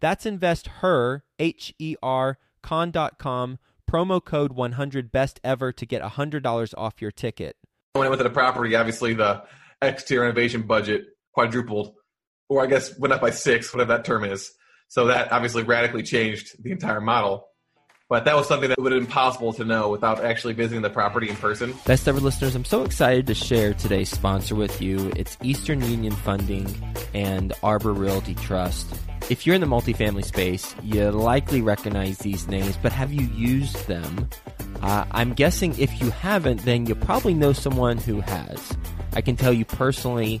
That's InvestHer, H-E-R, con.com, promo code 100BESTEVER to get $100 off your ticket. When I went to the property, obviously the exterior renovation budget quadrupled, or I guess went up by 6, whatever that term is. So that obviously radically changed the entire model. But that was something that would have been impossible to know without actually visiting the property in person. Best ever listeners, I'm so excited to share today's sponsor with you. It's Eastern Union Funding and Arbor Realty Trust. If you're in the multifamily space, you likely recognize these names, but have you used them? I'm guessing if you haven't, then you probably know someone who has. I can tell you personally,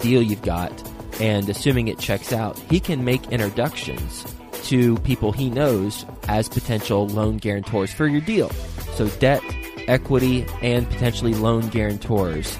deal you've got, and assuming it checks out, he can make introductions to people he knows as potential loan guarantors for your deal. So debt, equity, and potentially loan guarantors.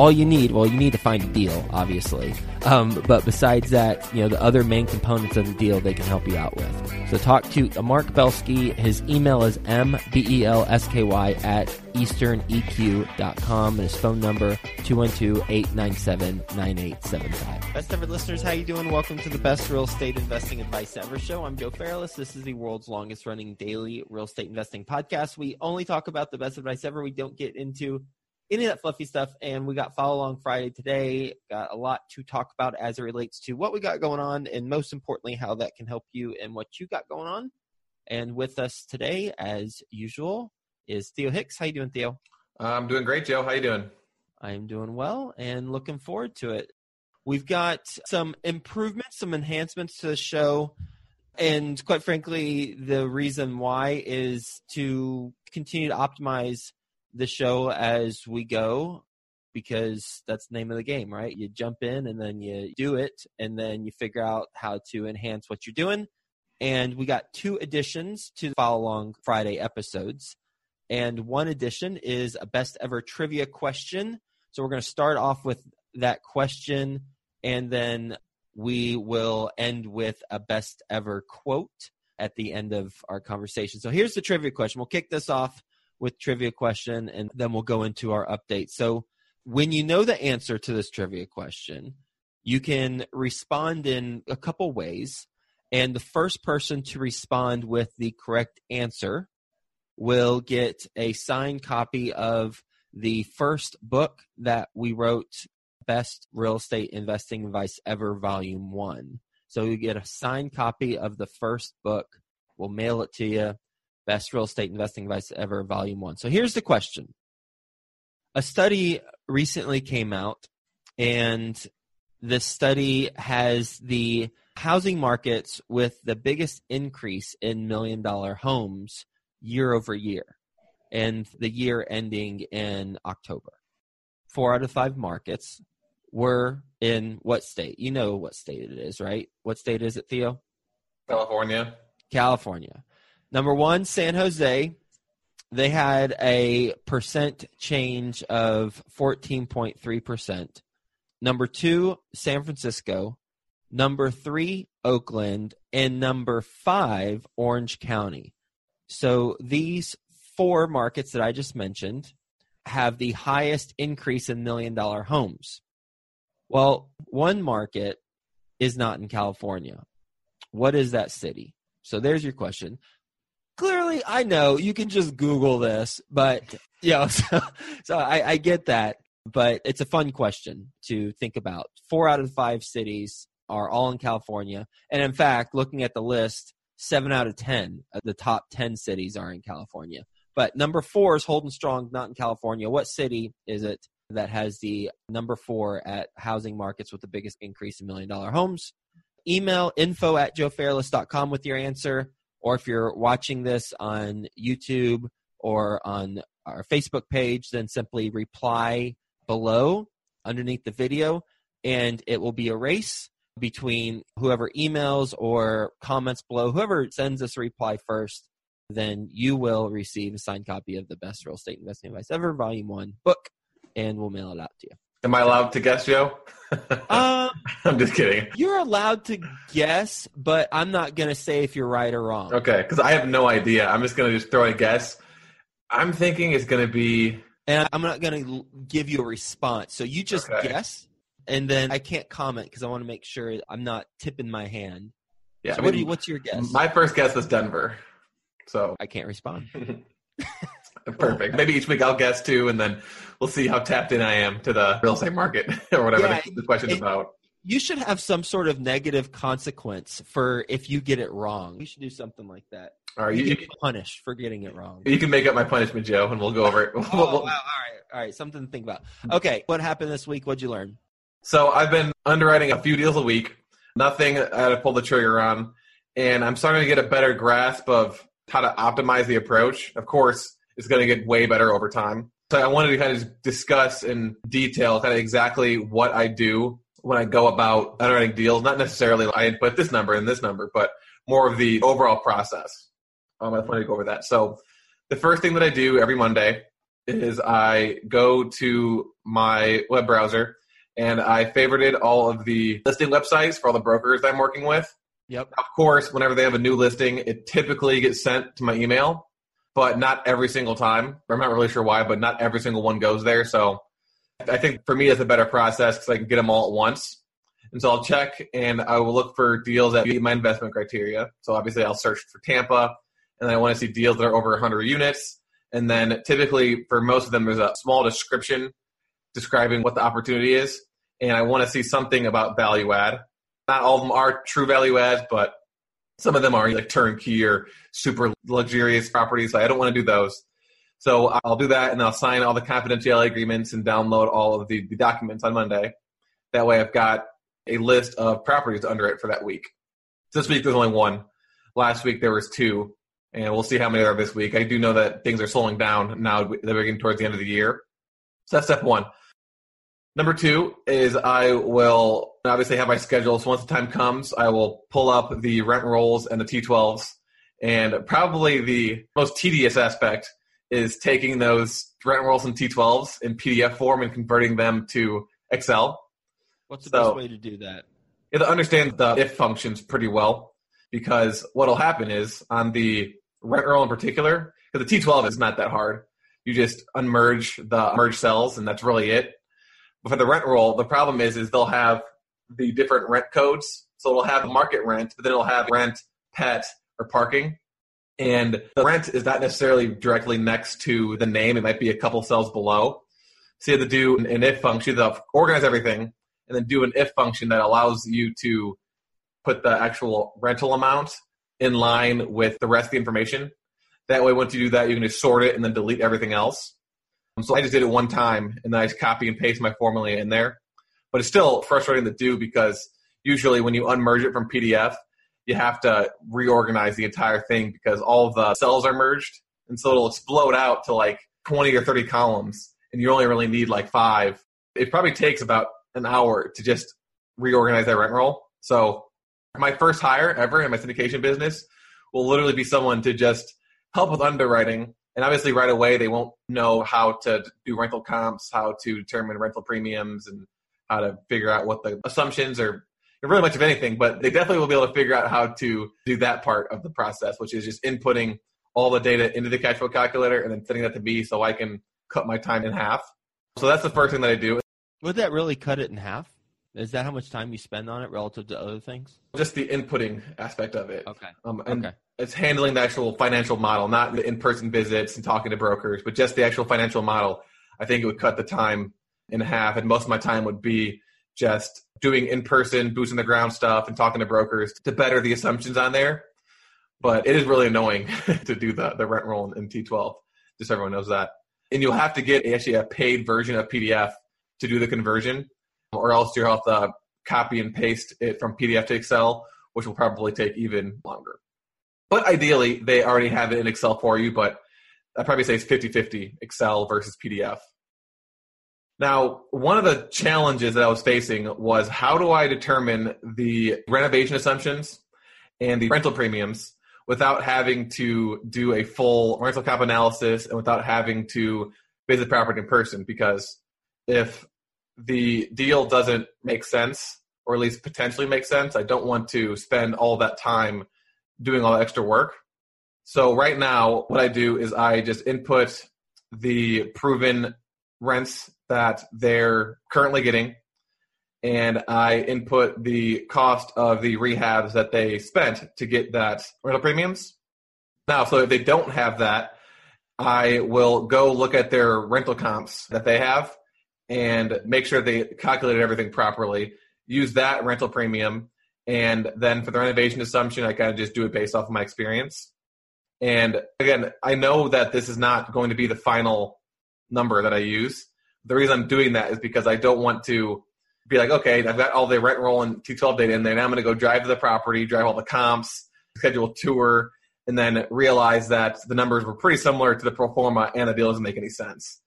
You need to find a deal, obviously. But besides that, the other main components of the deal they can help you out with. So talk to Mark Belsky. His email is mbelsky@easterneq.com, and his phone number 212-897-9875. Best ever listeners, how you doing? Welcome to the best real estate investing advice ever show. I'm Joe Fairless. This is the world's longest running daily real estate investing podcast. We only talk about the best advice ever. We don't get into any of that fluffy stuff, and we got Follow Along Friday today. Got a lot to talk about as it relates to what we got going on, and most importantly, how that can help you and what you got going on. And with us today, as usual, is Theo Hicks. How you doing, Theo? I'm doing great, Joe. How you doing? I'm doing well and looking forward to it. We've got some improvements, some enhancements to the show, and quite frankly, the reason why is to continue to optimize the show as we go, because that's the name of the game, right? You jump in and then you do it, and then you figure out how to enhance what you're doing. And we got 2 additions to the Follow Along Friday episodes. And one addition is a best ever trivia question. So we're going to start off with that question, and then we will end with a best ever quote at the end of our conversation. So here's the trivia question. We'll kick this off with trivia question, and then we'll go into our update. So when you know the answer to this trivia question, you can respond in a couple ways. And the first person to respond with the correct answer will get a signed copy of the first book that we wrote, Best Real Estate Investing Advice Ever, Volume 1. So you get a signed copy of the first book. We'll mail it to you, Best Real Estate Investing Advice Ever, Volume 1. So here's the question. A study recently came out, and this study has the housing markets with the biggest increase in million-dollar homes year over year, and the year ending in October. 4 out of 5 markets were in what state? You know what state it is, right? What state is it, Theo? California. California. Number one, San Jose. They had a percent change of 14.3%. Number 2, San Francisco. Number 3, Oakland. And number 5, Orange County. So these 4 markets that I just mentioned have the highest increase in million-dollar homes. Well, one market is not in California. What is that city? So there's your question. Clearly, I know you can just Google this, but yeah, so I get that. But it's a fun question to think about. 4 out of 5 cities are all in California. And in fact, looking at the list, 7 out of 10 of the top 10 cities are in California. But number 4 is holding strong, not in California. What city is it that has the number 4 at housing markets with the biggest increase in million-dollar homes? Email info@joefairless.com with your answer. Or if you're watching this on YouTube or on our Facebook page, then simply reply below underneath the video, and it will be a race between whoever emails or comments below. Whoever sends us a reply first, then you will receive a signed copy of the Best Real Estate Investing Advice Ever, Volume 1 book, and we'll mail it out to you. Am I allowed to guess, Joe? I'm just kidding. You're allowed to guess, but I'm not going to say if you're right or wrong. Okay, because I have no idea. I'm just going to throw a guess. I'm thinking it's going to be... And I'm not going to give you a response. So you just guess, and then I can't comment because I want to make sure I'm not tipping my hand. Yeah. So I mean, what's your guess? My first guess is Denver. So I can't respond. Perfect. Maybe each week I'll guess too, and then we'll see how tapped in I am to the real estate market or whatever the question is about. You should have some sort of negative consequence for if you get it wrong. We should do something like that. All right, you can get punished for getting it wrong. You can make up my punishment, Joe, and we'll go over it. All right. All right. Something to think about. Okay. What happened this week? What'd you learn? So I've been underwriting a few deals a week. Nothing I had to pull the trigger on. And I'm starting to get a better grasp of how to optimize the approach. Of course, it's going to get way better over time. So I wanted to kind of discuss in detail kind of exactly what I do when I go about underwriting deals. Not necessarily I input this number and this number, but more of the overall process. I wanted to go over that. So the first thing that I do every Monday is I go to my web browser and I favorited all of the listing websites for all the brokers I'm working with. Yep. Of course, whenever they have a new listing, it typically gets sent to my email. But not every single time. I'm not really sure why, but not every single one goes there. So I think for me, it's a better process because I can get them all at once. And so I'll check and I will look for deals that meet my investment criteria. So obviously I'll search for Tampa, and I want to see deals that are over 100 units. And then typically for most of them, there's a small description describing what the opportunity is. And I want to see something about value add. Not all of them are true value adds, but some of them are like turnkey or super luxurious properties. So I don't want to do those. So I'll do that, and I'll sign all the confidentiality agreements and download all of the documents on Monday. That way I've got a list of properties to underwrite for that week. This week there's only one. Last week there was 2, and we'll see how many there are this week. I do know that things are slowing down now that we're getting towards the end of the year. So that's step 1. Number 2 is I will obviously have my schedule. So once the time comes, I will pull up the rent rolls and the T12s. And probably the most tedious aspect is taking those rent rolls and T12s in PDF form and converting them to Excel. What's the best way to do that? You have to understand the if functions pretty well, because what will happen is on the rent roll in particular, because the T12 is not that hard. You just unmerge the merge cells, and that's really it. But for the rent roll, the problem is they'll have the different rent codes. So it'll have market rent, but then it'll have rent, pet, or parking. And the rent is not necessarily directly next to the name. It might be a couple cells below. So you have to do an if function. You have to organize everything and then do an if function that allows you to put the actual rental amount in line with the rest of the information. That way, once you do that, you can just sort it and then delete everything else. So I just did it one time, and then I just copy and paste my formula in there. But it's still frustrating to do because usually when you unmerge it from PDF, you have to reorganize the entire thing because all of the cells are merged. And so it'll explode out to like 20 or 30 columns, and you only really need like 5. It probably takes about an hour to just reorganize that rent roll. So my first hire ever in my syndication business will literally be someone to just help with underwriting. And obviously right away, they won't know how to do rental comps, how to determine rental premiums, and how to figure out what the assumptions are. Really much of anything, but they definitely will be able to figure out how to do that part of the process, which is just inputting all the data into the cash flow calculator and then sending that to me so I can cut my time in half. So that's the first thing that I do. Would that really cut it in half? Is that how much time you spend on it relative to other things? Just the inputting aspect of it. Okay. It's handling the actual financial model, not the in-person visits and talking to brokers, but just the actual financial model. I think it would cut the time in half, and most of my time would be just doing in-person, boots on the ground stuff and talking to brokers to better the assumptions on there. But it is really annoying to do the rent roll in T12, just so everyone knows that. And you'll have to get actually a paid version of PDF to do the conversion, or else you'll have to copy and paste it from PDF to Excel, which will probably take even longer. But ideally, they already have it in Excel for you, but I'd probably say it's 50-50 Excel versus PDF. Now, one of the challenges that I was facing was how do I determine the renovation assumptions and the rental premiums without having to do a full rental comp analysis and without having to visit property in person? Because if the deal doesn't make sense, or at least potentially make sense, I don't want to spend all that time doing all the extra work. So right now, what I do is I just input the proven rents that they're currently getting, and I input the cost of the rehabs that they spent to get that rental premiums. Now, so if they don't have that, I will go look at their rental comps that they have and make sure they calculated everything properly, use that rental premium, and then for the renovation assumption, I kind of just do it based off of my experience. And again, I know that this is not going to be the final number that I use. The reason I'm doing that is because I don't want to be like, okay, I've got all the rent roll and T12 data in there. Now I'm going to go drive to the property, drive all the comps, schedule a tour, and then realize that the numbers were pretty similar to the pro forma and the deal doesn't make any sense,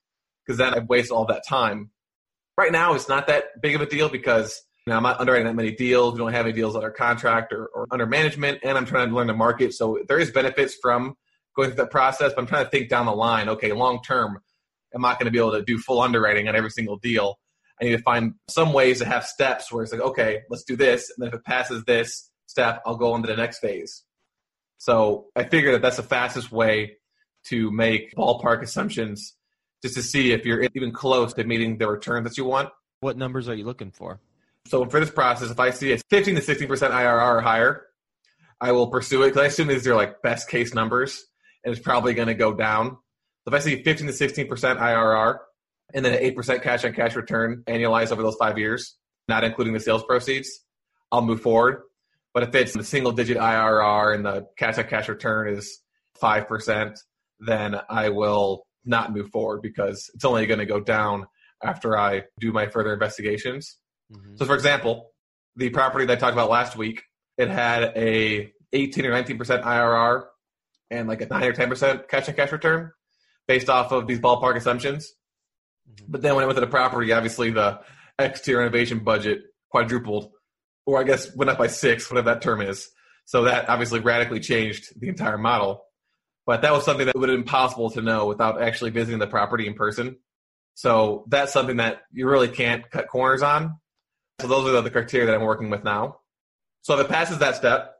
because then I've wasted all that time. Right now, it's not that big of a deal because I'm not underwriting that many deals. We don't have any deals under contract or under management, and I'm trying to learn the market. So there is benefits from going through that process, but I'm trying to think down the line, okay, long-term, I'm not going to be able to do full underwriting on every single deal. I need to find some ways to have steps where it's like, okay, let's do this. And then if it passes this step, I'll go on to the next phase. So I figure that that's the fastest way to make ballpark assumptions, just to see if you're even close to meeting the return that you want. What numbers are you looking for? So for this process, if I see a 15 to 16% IRR or higher, I will pursue it, because I assume these are like best case numbers, and it's probably going to go down. If I see 15 to 16% IRR and then an 8% cash-on-cash return annualized over those 5 years, not including the sales proceeds, I'll move forward. But if it's the single-digit IRR and the cash-on-cash return is 5%, then I will not move forward, because it's only going to go down after I do my further investigations. Mm-hmm. So, for example, the property that I talked about last week, it had a 18 or 19% IRR and like a 9 or 10% cash-on-cash return, based off of these ballpark assumptions. Mm-hmm. But then when I went to the property, obviously the exterior renovation budget quadrupled, or I guess went up by 6, whatever that term is. So that obviously radically changed the entire model. But that was something that would have been impossible to know without actually visiting the property in person. So that's something that you really can't cut corners on. So those are the criteria that I'm working with now. So if it passes that step,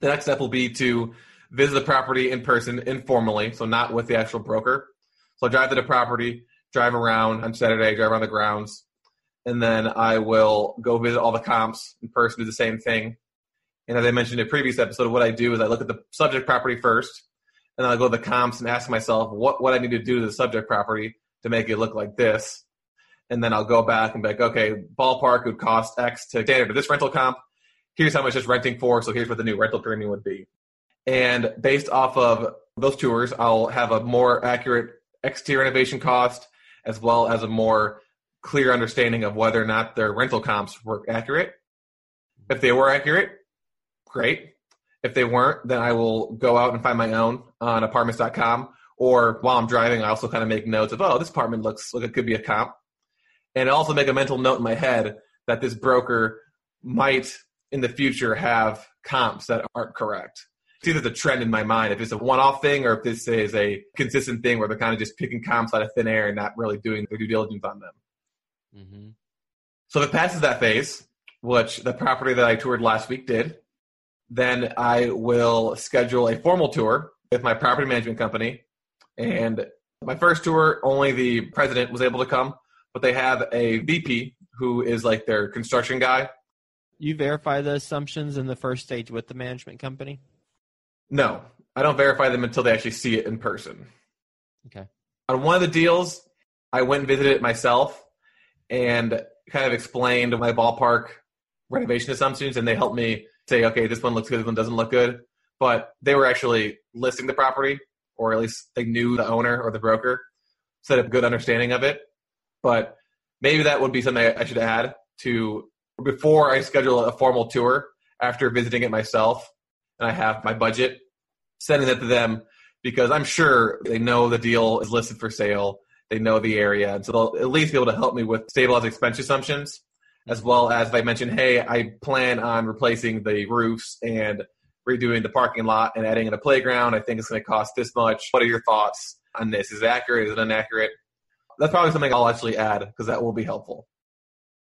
the next step will be to visit the property in person, informally, so not with the actual broker. So I'll drive to the property, drive around on Saturday, drive around the grounds, and then I will go visit all the comps in person, do the same thing. And as I mentioned in a previous episode, what I do is I look at the subject property first, and then I go to the comps and ask myself what I need to do to the subject property to make it look like this. And then I'll go back and be like, okay, ballpark would cost X to standard to this rental comp. Here's how much it's renting for, so here's what the new rental premium would be. And based off of those tours, I'll have a more accurate exterior renovation cost as well as a more clear understanding of whether or not their rental comps were accurate. If they were accurate, great. If they weren't, then I will go out and find my own on apartments.com, or while I'm driving, I also kind of make notes of, oh, this apartment looks like it could be a comp. And I also make a mental note in my head that this broker might in the future have comps that aren't correct. It's either the trend in my mind, if it's a one-off thing, or if this is a consistent thing where they're kind of just picking comps out of thin air and not really doing their due diligence on them. Mm-hmm. So if it passes that phase, which the property that I toured last week did, then I will schedule a formal tour with my property management company. And my first tour, only the president was able to come, but they have a VP who is like their construction guy. You verify the assumptions in the first stage with the management company? No, I don't verify them until they actually see it in person. Okay. On one of the deals, I went and visited it myself and kind of explained my ballpark renovation assumptions, and they helped me say, okay, this one looks good, this one doesn't look good. But they were actually listing the property, or at least they knew the owner or the broker, so they had a good understanding of it. But maybe that would be something I should add to before I schedule a formal tour, after visiting it myself, and I have my budget, sending it to them, because I'm sure they know the deal is listed for sale. They know the area. And so they'll at least be able to help me with stabilized expense assumptions, as well as if I mention, hey, I plan on replacing the roofs and redoing the parking lot and adding in a playground. I think it's going to cost this much. What are your thoughts on this? Is it accurate? Is it inaccurate? That's probably something I'll actually add, because that will be helpful.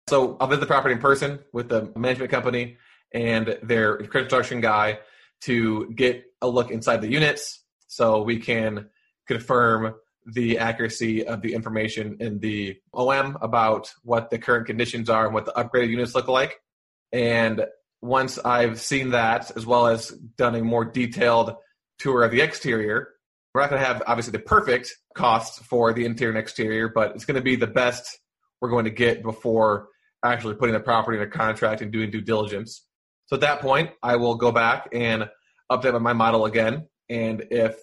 So I'll visit the property in person with the management company and their construction guy to get a look inside the units, so we can confirm the accuracy of the information in the OM about what the current conditions are and what the upgraded units look like. And once I've seen that, as well as done a more detailed tour of the exterior, we're not going to have, obviously, the perfect cost for the interior and exterior, but it's going to be the best we're going to get before actually putting the property in a contract and doing due diligence. So at that point, I will go back and update my model again. And if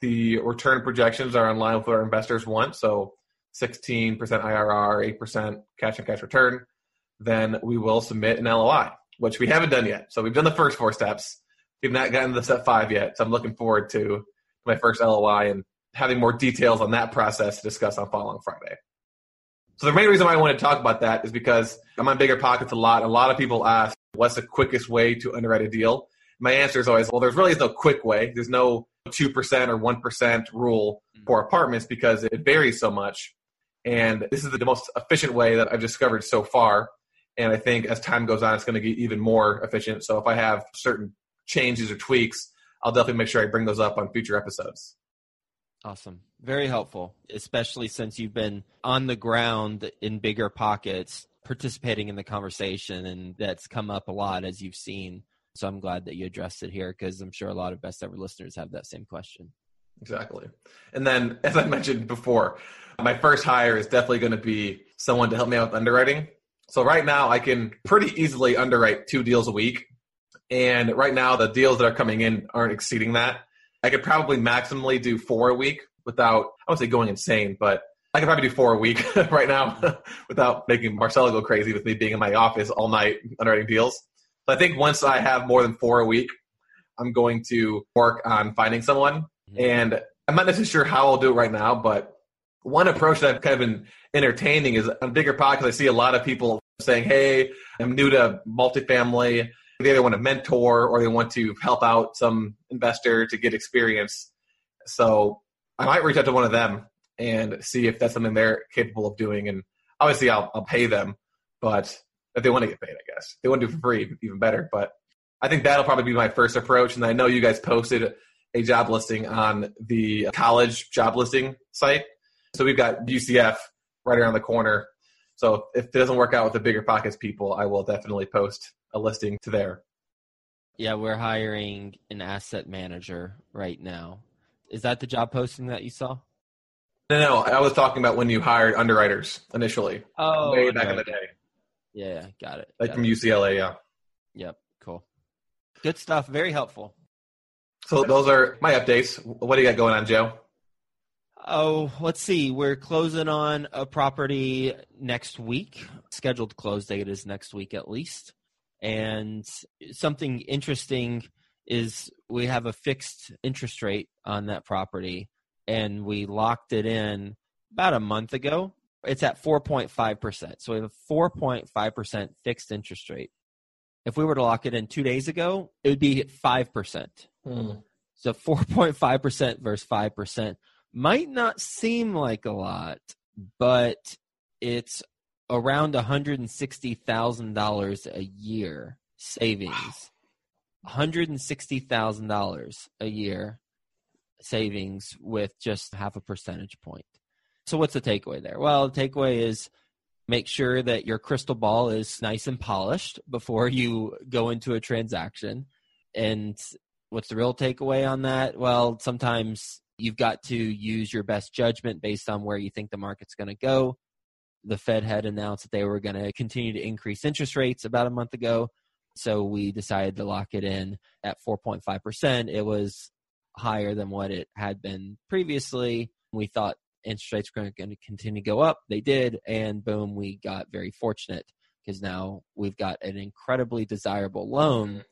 the return projections are in line with what our investors want, so 16% IRR, 8% cash-on-cash return, then we will submit an LOI, which we haven't done yet. So we've done the first four steps. We've not gotten to step 5 yet. So I'm looking forward to my first LOI and having more details on that process to discuss on following Friday. So the main reason why I want to talk about that is because I'm on BiggerPockets a lot. A lot of people ask, what's the quickest way to underwrite a deal? My answer is always, well, there's really no quick way. There's no 2% or 1% rule for apartments, because it varies so much. And this is the most efficient way that I've discovered so far. And I think as time goes on, it's going to get even more efficient. So if I have certain changes or tweaks, I'll definitely make sure I bring those up on future episodes. Awesome. Very helpful, especially since you've been on the ground in BiggerPockets participating in the conversation, and that's come up a lot, as you've seen. So I'm glad that you addressed it here, because I'm sure a lot of best ever listeners have that same question. Exactly. And then, as I mentioned before, my first hire is definitely going to be someone to help me out with underwriting. So right now I can pretty easily underwrite 2 deals a week. And right now the deals that are coming in aren't exceeding that. I could probably maximally do 4 a week without, I wouldn't say going insane, but I could probably do 4 a week right now without making Marcelo go crazy with me being in my office all night underwriting deals. But I think once I have more than 4 a week, I'm going to work on finding someone. And I'm not necessarily sure how I'll do it right now, but one approach that I've kind of been entertaining is on BiggerPockets, I see a lot of people saying, hey, I'm new to multifamily. They either want to mentor or they want to help out some investor to get experience. So I might reach out to one of them and see if that's something they're capable of doing. And obviously I'll pay them, but if they want to get paid, I guess. If they want to do it for free, even better. But I think that'll probably be my first approach. And I know you guys posted a job listing on the college job listing site. So we've got UCF right around the corner. So if it doesn't work out with the BiggerPockets people, I will definitely post a listing to there. Yeah, we're hiring an asset manager right now. Is that the job posting that you saw? No, I was talking about when you hired underwriters initially. Oh, way back in the day. Yeah, got it. Like from UCLA, yeah. Yep, cool. Good stuff. Very helpful. So those are my updates. What do you got going on, Joe? Oh, let's see. We're closing on a property next week. Scheduled close date is next week at least. And something interesting is we have a fixed interest rate on that property, and we locked it in about a month ago. It's at 4.5%. So we have a 4.5% fixed interest rate. If we were to lock it in 2 days ago, it would be at 5%. So 4.5% versus 5%. Might not seem like a lot, but it's around $160,000 a year savings. Wow. $160,000 a year savings with just half a percentage point. So what's the takeaway there? Well, the takeaway is make sure that your crystal ball is nice and polished before you go into a transaction. And what's the real takeaway on that? Well, sometimes you've got to use your best judgment based on where you think the market's going to go. The Fed had announced that they were going to continue to increase interest rates about a month ago. So we decided to lock it in at 4.5%. It was higher than what it had been previously. We thought interest rates were going to continue to go up. They did. And boom, we got very fortunate because now we've got an incredibly desirable loan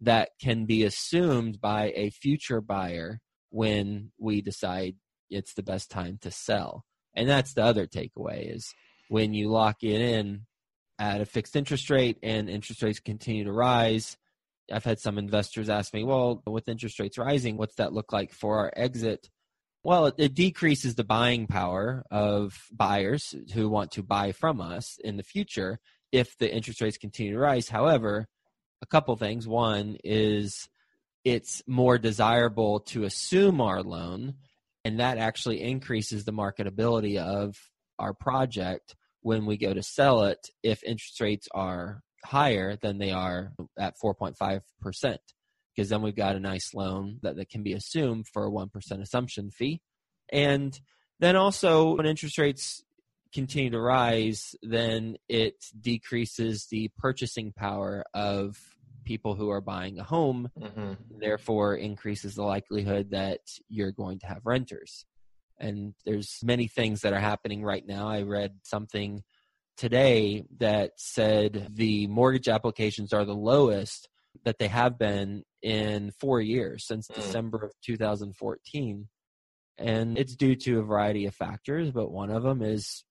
that can be assumed by a future buyer when we decide it's the best time to sell. And that's the other takeaway is when you lock it in at a fixed interest rate and interest rates continue to rise. I've had some investors ask me, well, with interest rates rising, what's that look like for our exit? Well, it decreases the buying power of buyers who want to buy from us in the future if the interest rates continue to rise. However, a couple things. One is it's more desirable to assume our loan, and that actually increases the marketability of our project when we go to sell it if interest rates are higher than they are at 4.5%, because then we've got a nice loan that can be assumed for a 1% assumption fee. And then also when interest rates continue to rise, then it decreases the purchasing power of people who are buying a home, therefore increases the likelihood that you're going to have renters. And there's many things that are happening right now. I read something today that said the mortgage applications are the lowest that they have been in 4 years since December of 2014. And it's due to a variety of factors, but one of them is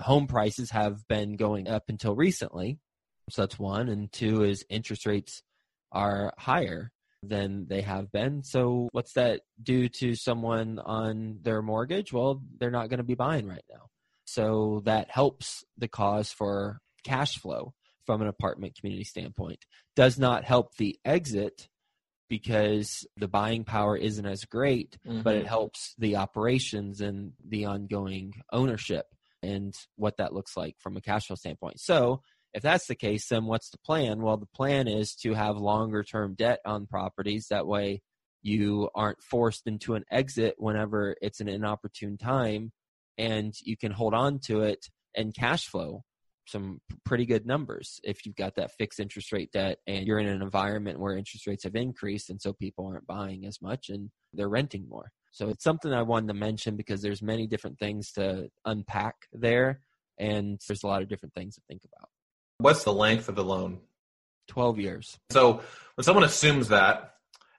home prices have been going up until recently. So that's one. And two is interest rates are higher than they have been. So what's that do to someone on their mortgage? Well, they're not going to be buying right now. So that helps the cause for cash flow from an apartment community standpoint. Does not help the exit because the buying power isn't as great, but it helps the operations and the ongoing ownership and what that looks like from a cash flow standpoint. So if that's the case, then what's the plan? Well, the plan is to have longer-term debt on properties. That way you aren't forced into an exit whenever it's an inopportune time, and you can hold on to it and cash flow some pretty good numbers if you've got that fixed interest rate debt and you're in an environment where interest rates have increased, and so people aren't buying as much and they're renting more. So it's something I wanted to mention because there's many different things to unpack there, and there's a lot of different things to think about. What's the length of the loan? 12 years. So when someone assumes that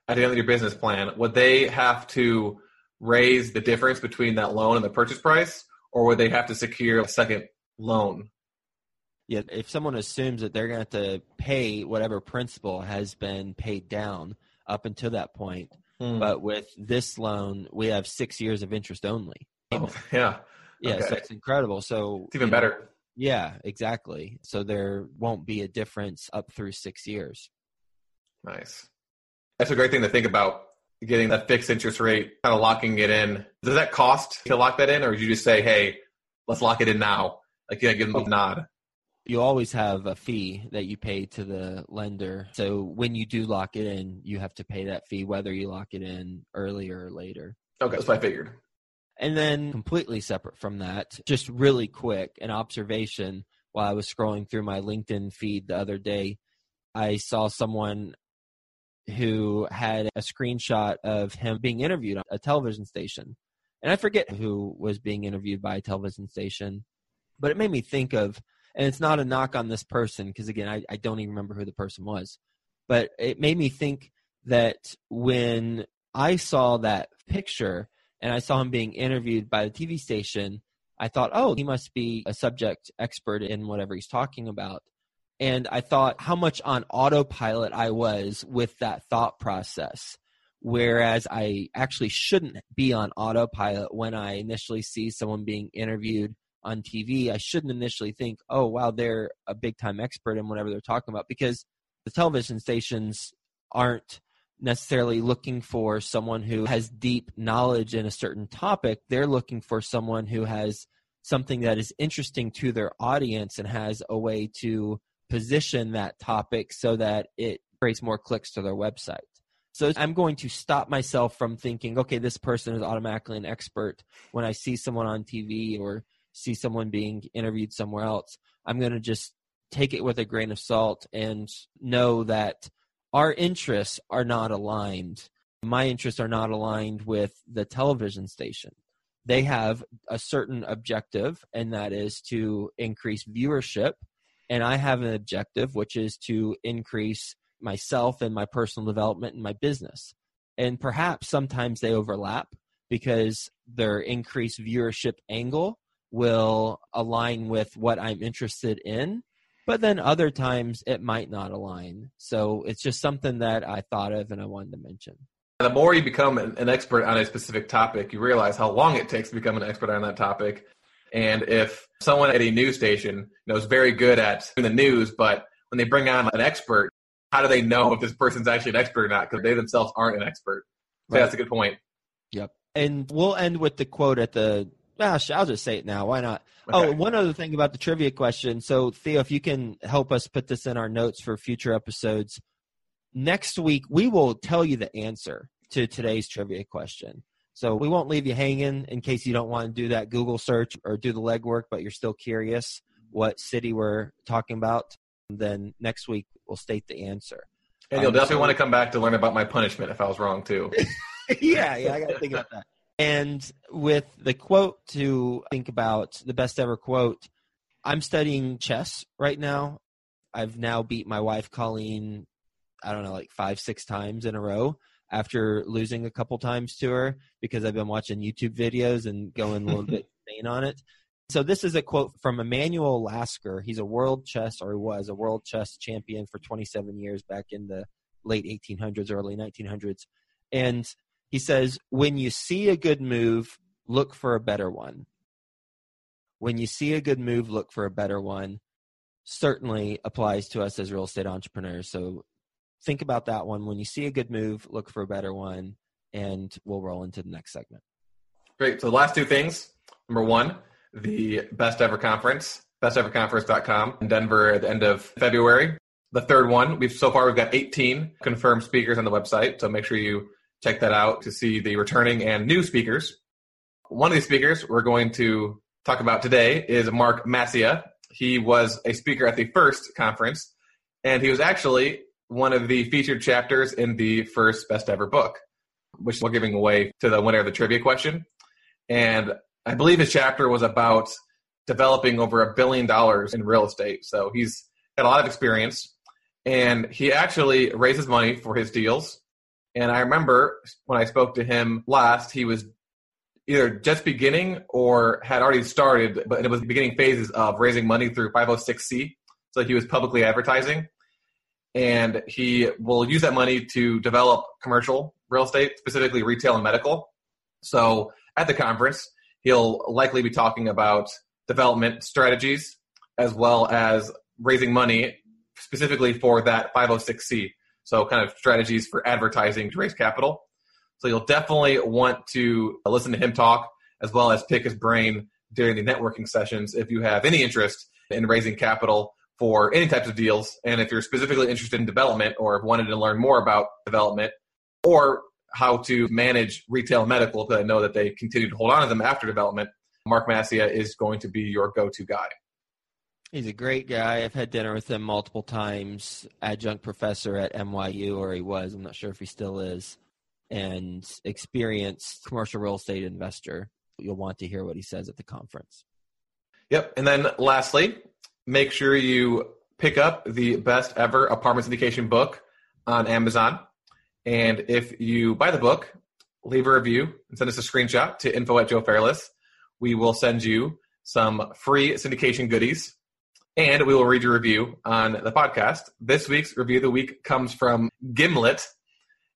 at the end of your business plan, would they have to raise the difference between that loan and the purchase price, or would they have to secure a second loan? Yeah, if someone assumes that they're going to have to pay whatever principal has been paid down up until that point. But with this loan, we have 6 years of interest only. Oh, yeah. Yeah, okay. So it's incredible. So it's even better. Yeah, exactly. So there won't be a difference up through 6 years. Nice. That's a great thing to think about, getting that fixed interest rate, kind of locking it in. Does that cost to lock that in, or would you just say, hey, let's lock it in now? Like, yeah, give them a nod. You always have a fee that you pay to the lender. So when you do lock it in, you have to pay that fee, whether you lock it in earlier or later. Okay, that's what I figured. And then completely separate from that, just really quick, an observation while I was scrolling through my LinkedIn feed the other day, I saw someone who had a screenshot of him being interviewed on a television station. And I forget who was being interviewed by a television station, but it made me think of, and it's not a knock on this person, because again, I don't even remember who the person was, but it made me think that when I saw that picture and I saw him being interviewed by the TV station, I thought, oh, he must be a subject expert in whatever he's talking about. And I thought how much on autopilot I was with that thought process, whereas I actually shouldn't be on autopilot when I initially see someone being interviewed on TV. I shouldn't initially think, oh, wow, they're a big-time expert in whatever they're talking about, because the television stations aren't necessarily looking for someone who has deep knowledge in a certain topic. They're looking for someone who has something that is interesting to their audience and has a way to position that topic so that it creates more clicks to their website. So I'm going to stop myself from thinking, okay, this person is automatically an expert when I see someone on TV or see someone being interviewed somewhere else. I'm going to just take it with a grain of salt and know that our interests are not aligned. My interests are not aligned with the television station. They have a certain objective, and that is to increase viewership. And I have an objective, which is to increase myself and my personal development and my business. And perhaps sometimes they overlap because their increased viewership angle will align with what I'm interested in, but then other times it might not align. So it's just something that I thought of and I wanted to mention. The more you become an expert on a specific topic, you realize how long it takes to become an expert on that topic. And if someone at a news station is very good at the news, but when they bring on an expert, how do they know if this person's actually an expert or not? Because they themselves aren't an expert. So Right. That's a good point. Yep. And we'll end with the quote at the gosh, I'll just say it now. Why not? Okay. Oh, one other thing about the trivia question. So, Theo, if you can help us put this in our notes for future episodes. Next week, we will tell you the answer to today's trivia question. So we won't leave you hanging in case you don't want to do that Google search or do the legwork, but you're still curious what city we're talking about. Then next week, we'll state the answer. And you'll definitely want to come back to learn about my punishment if I was wrong, too. Yeah, I got to think about that. And with the quote to think about, the best ever quote, I'm studying chess right now. I've now beat my wife, Colleen, I don't know, like 5-6 times in a row after losing a couple times to her because I've been watching YouTube videos and going a little bit insane on it. So this is a quote from Emmanuel Lasker. He's a world chess champion for 27 years back in the late 1800s, early 1900s. And he says, when you see a good move, look for a better one. When you see a good move, look for a better one. Certainly applies to us as real estate entrepreneurs. So think about that one. When you see a good move, look for a better one. And we'll roll into the next segment. Great. So the last two things. Number one, the Best Ever Conference, besteverconference.com in Denver at the end of February. The third one, we've got 18 confirmed speakers on the website. So make sure you check that out to see the returning and new speakers. One of these speakers we're going to talk about today is Mark Massia. He was a speaker at the first conference, and he was actually one of the featured chapters in the first Best Ever book, which we're giving away to the winner of the trivia question. And I believe his chapter was about developing over $1 billion in real estate. So he's got a lot of experience, and he actually raises money for his deals. And I remember when I spoke to him last, he was either just beginning or had already started, but it was the beginning phases of raising money through 506C. So he was publicly advertising. And he will use that money to develop commercial real estate, specifically retail and medical. So at the conference, he'll likely be talking about development strategies, as well as raising money specifically for that 506C. So kind of strategies for advertising to raise capital. So you'll definitely want to listen to him talk as well as pick his brain during the networking sessions if you have any interest in raising capital for any types of deals. And if you're specifically interested in development or have wanted to learn more about development or how to manage retail and medical, because I know that they continue to hold on to them after development, Mark Massia is going to be your go-to guy. He's a great guy. I've had dinner with him multiple times, adjunct professor at NYU, or he was, I'm not sure if he still is, and experienced commercial real estate investor. You'll want to hear what he says at the conference. Yep. And then lastly, make sure you pick up the best ever apartment syndication book on Amazon. And if you buy the book, leave a review and send us a screenshot to info@JoeFairless. We will send you some free syndication goodies. And we will read your review on the podcast. This week's Review of the Week comes from Gimlet.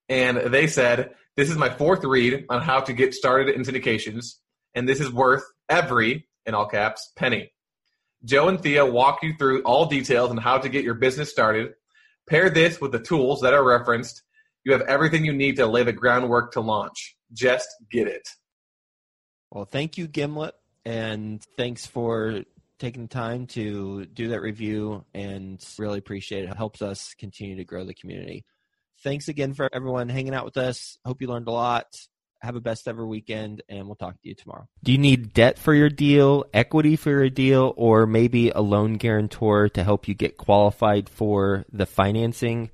And they said, this is my fourth read on how to get started in syndications. And this is worth every, in all caps, penny. Joe and Theo walk you through all details on how to get your business started. Pair this with the tools that are referenced. You have everything you need to lay the groundwork to launch. Just get it. Well, thank you, Gimlet. And thanks for taking the time to do that review, and really appreciate it. It helps us continue to grow the community. Thanks again for everyone hanging out with us. Hope you learned a lot. Have a best ever weekend, and we'll talk to you tomorrow. Do you need debt for your deal, equity for your deal, or maybe a loan guarantor to help you get qualified for the financing?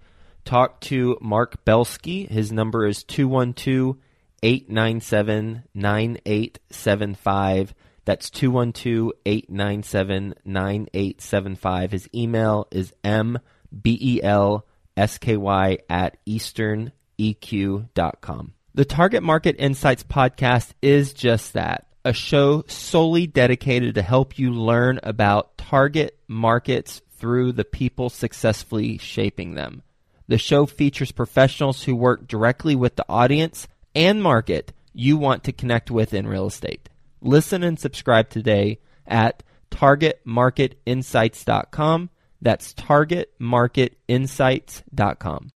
Talk to Mark Belsky. His number is 212-897-9875. That's 212-897-9875. His email is mbelsky@easterneq.com. The Target Market Insights podcast is just that, a show solely dedicated to help you learn about target markets through the people successfully shaping them. The show features professionals who work directly with the audience and market you want to connect with in real estate. Listen and subscribe today at targetmarketinsights.com. That's targetmarketinsights.com.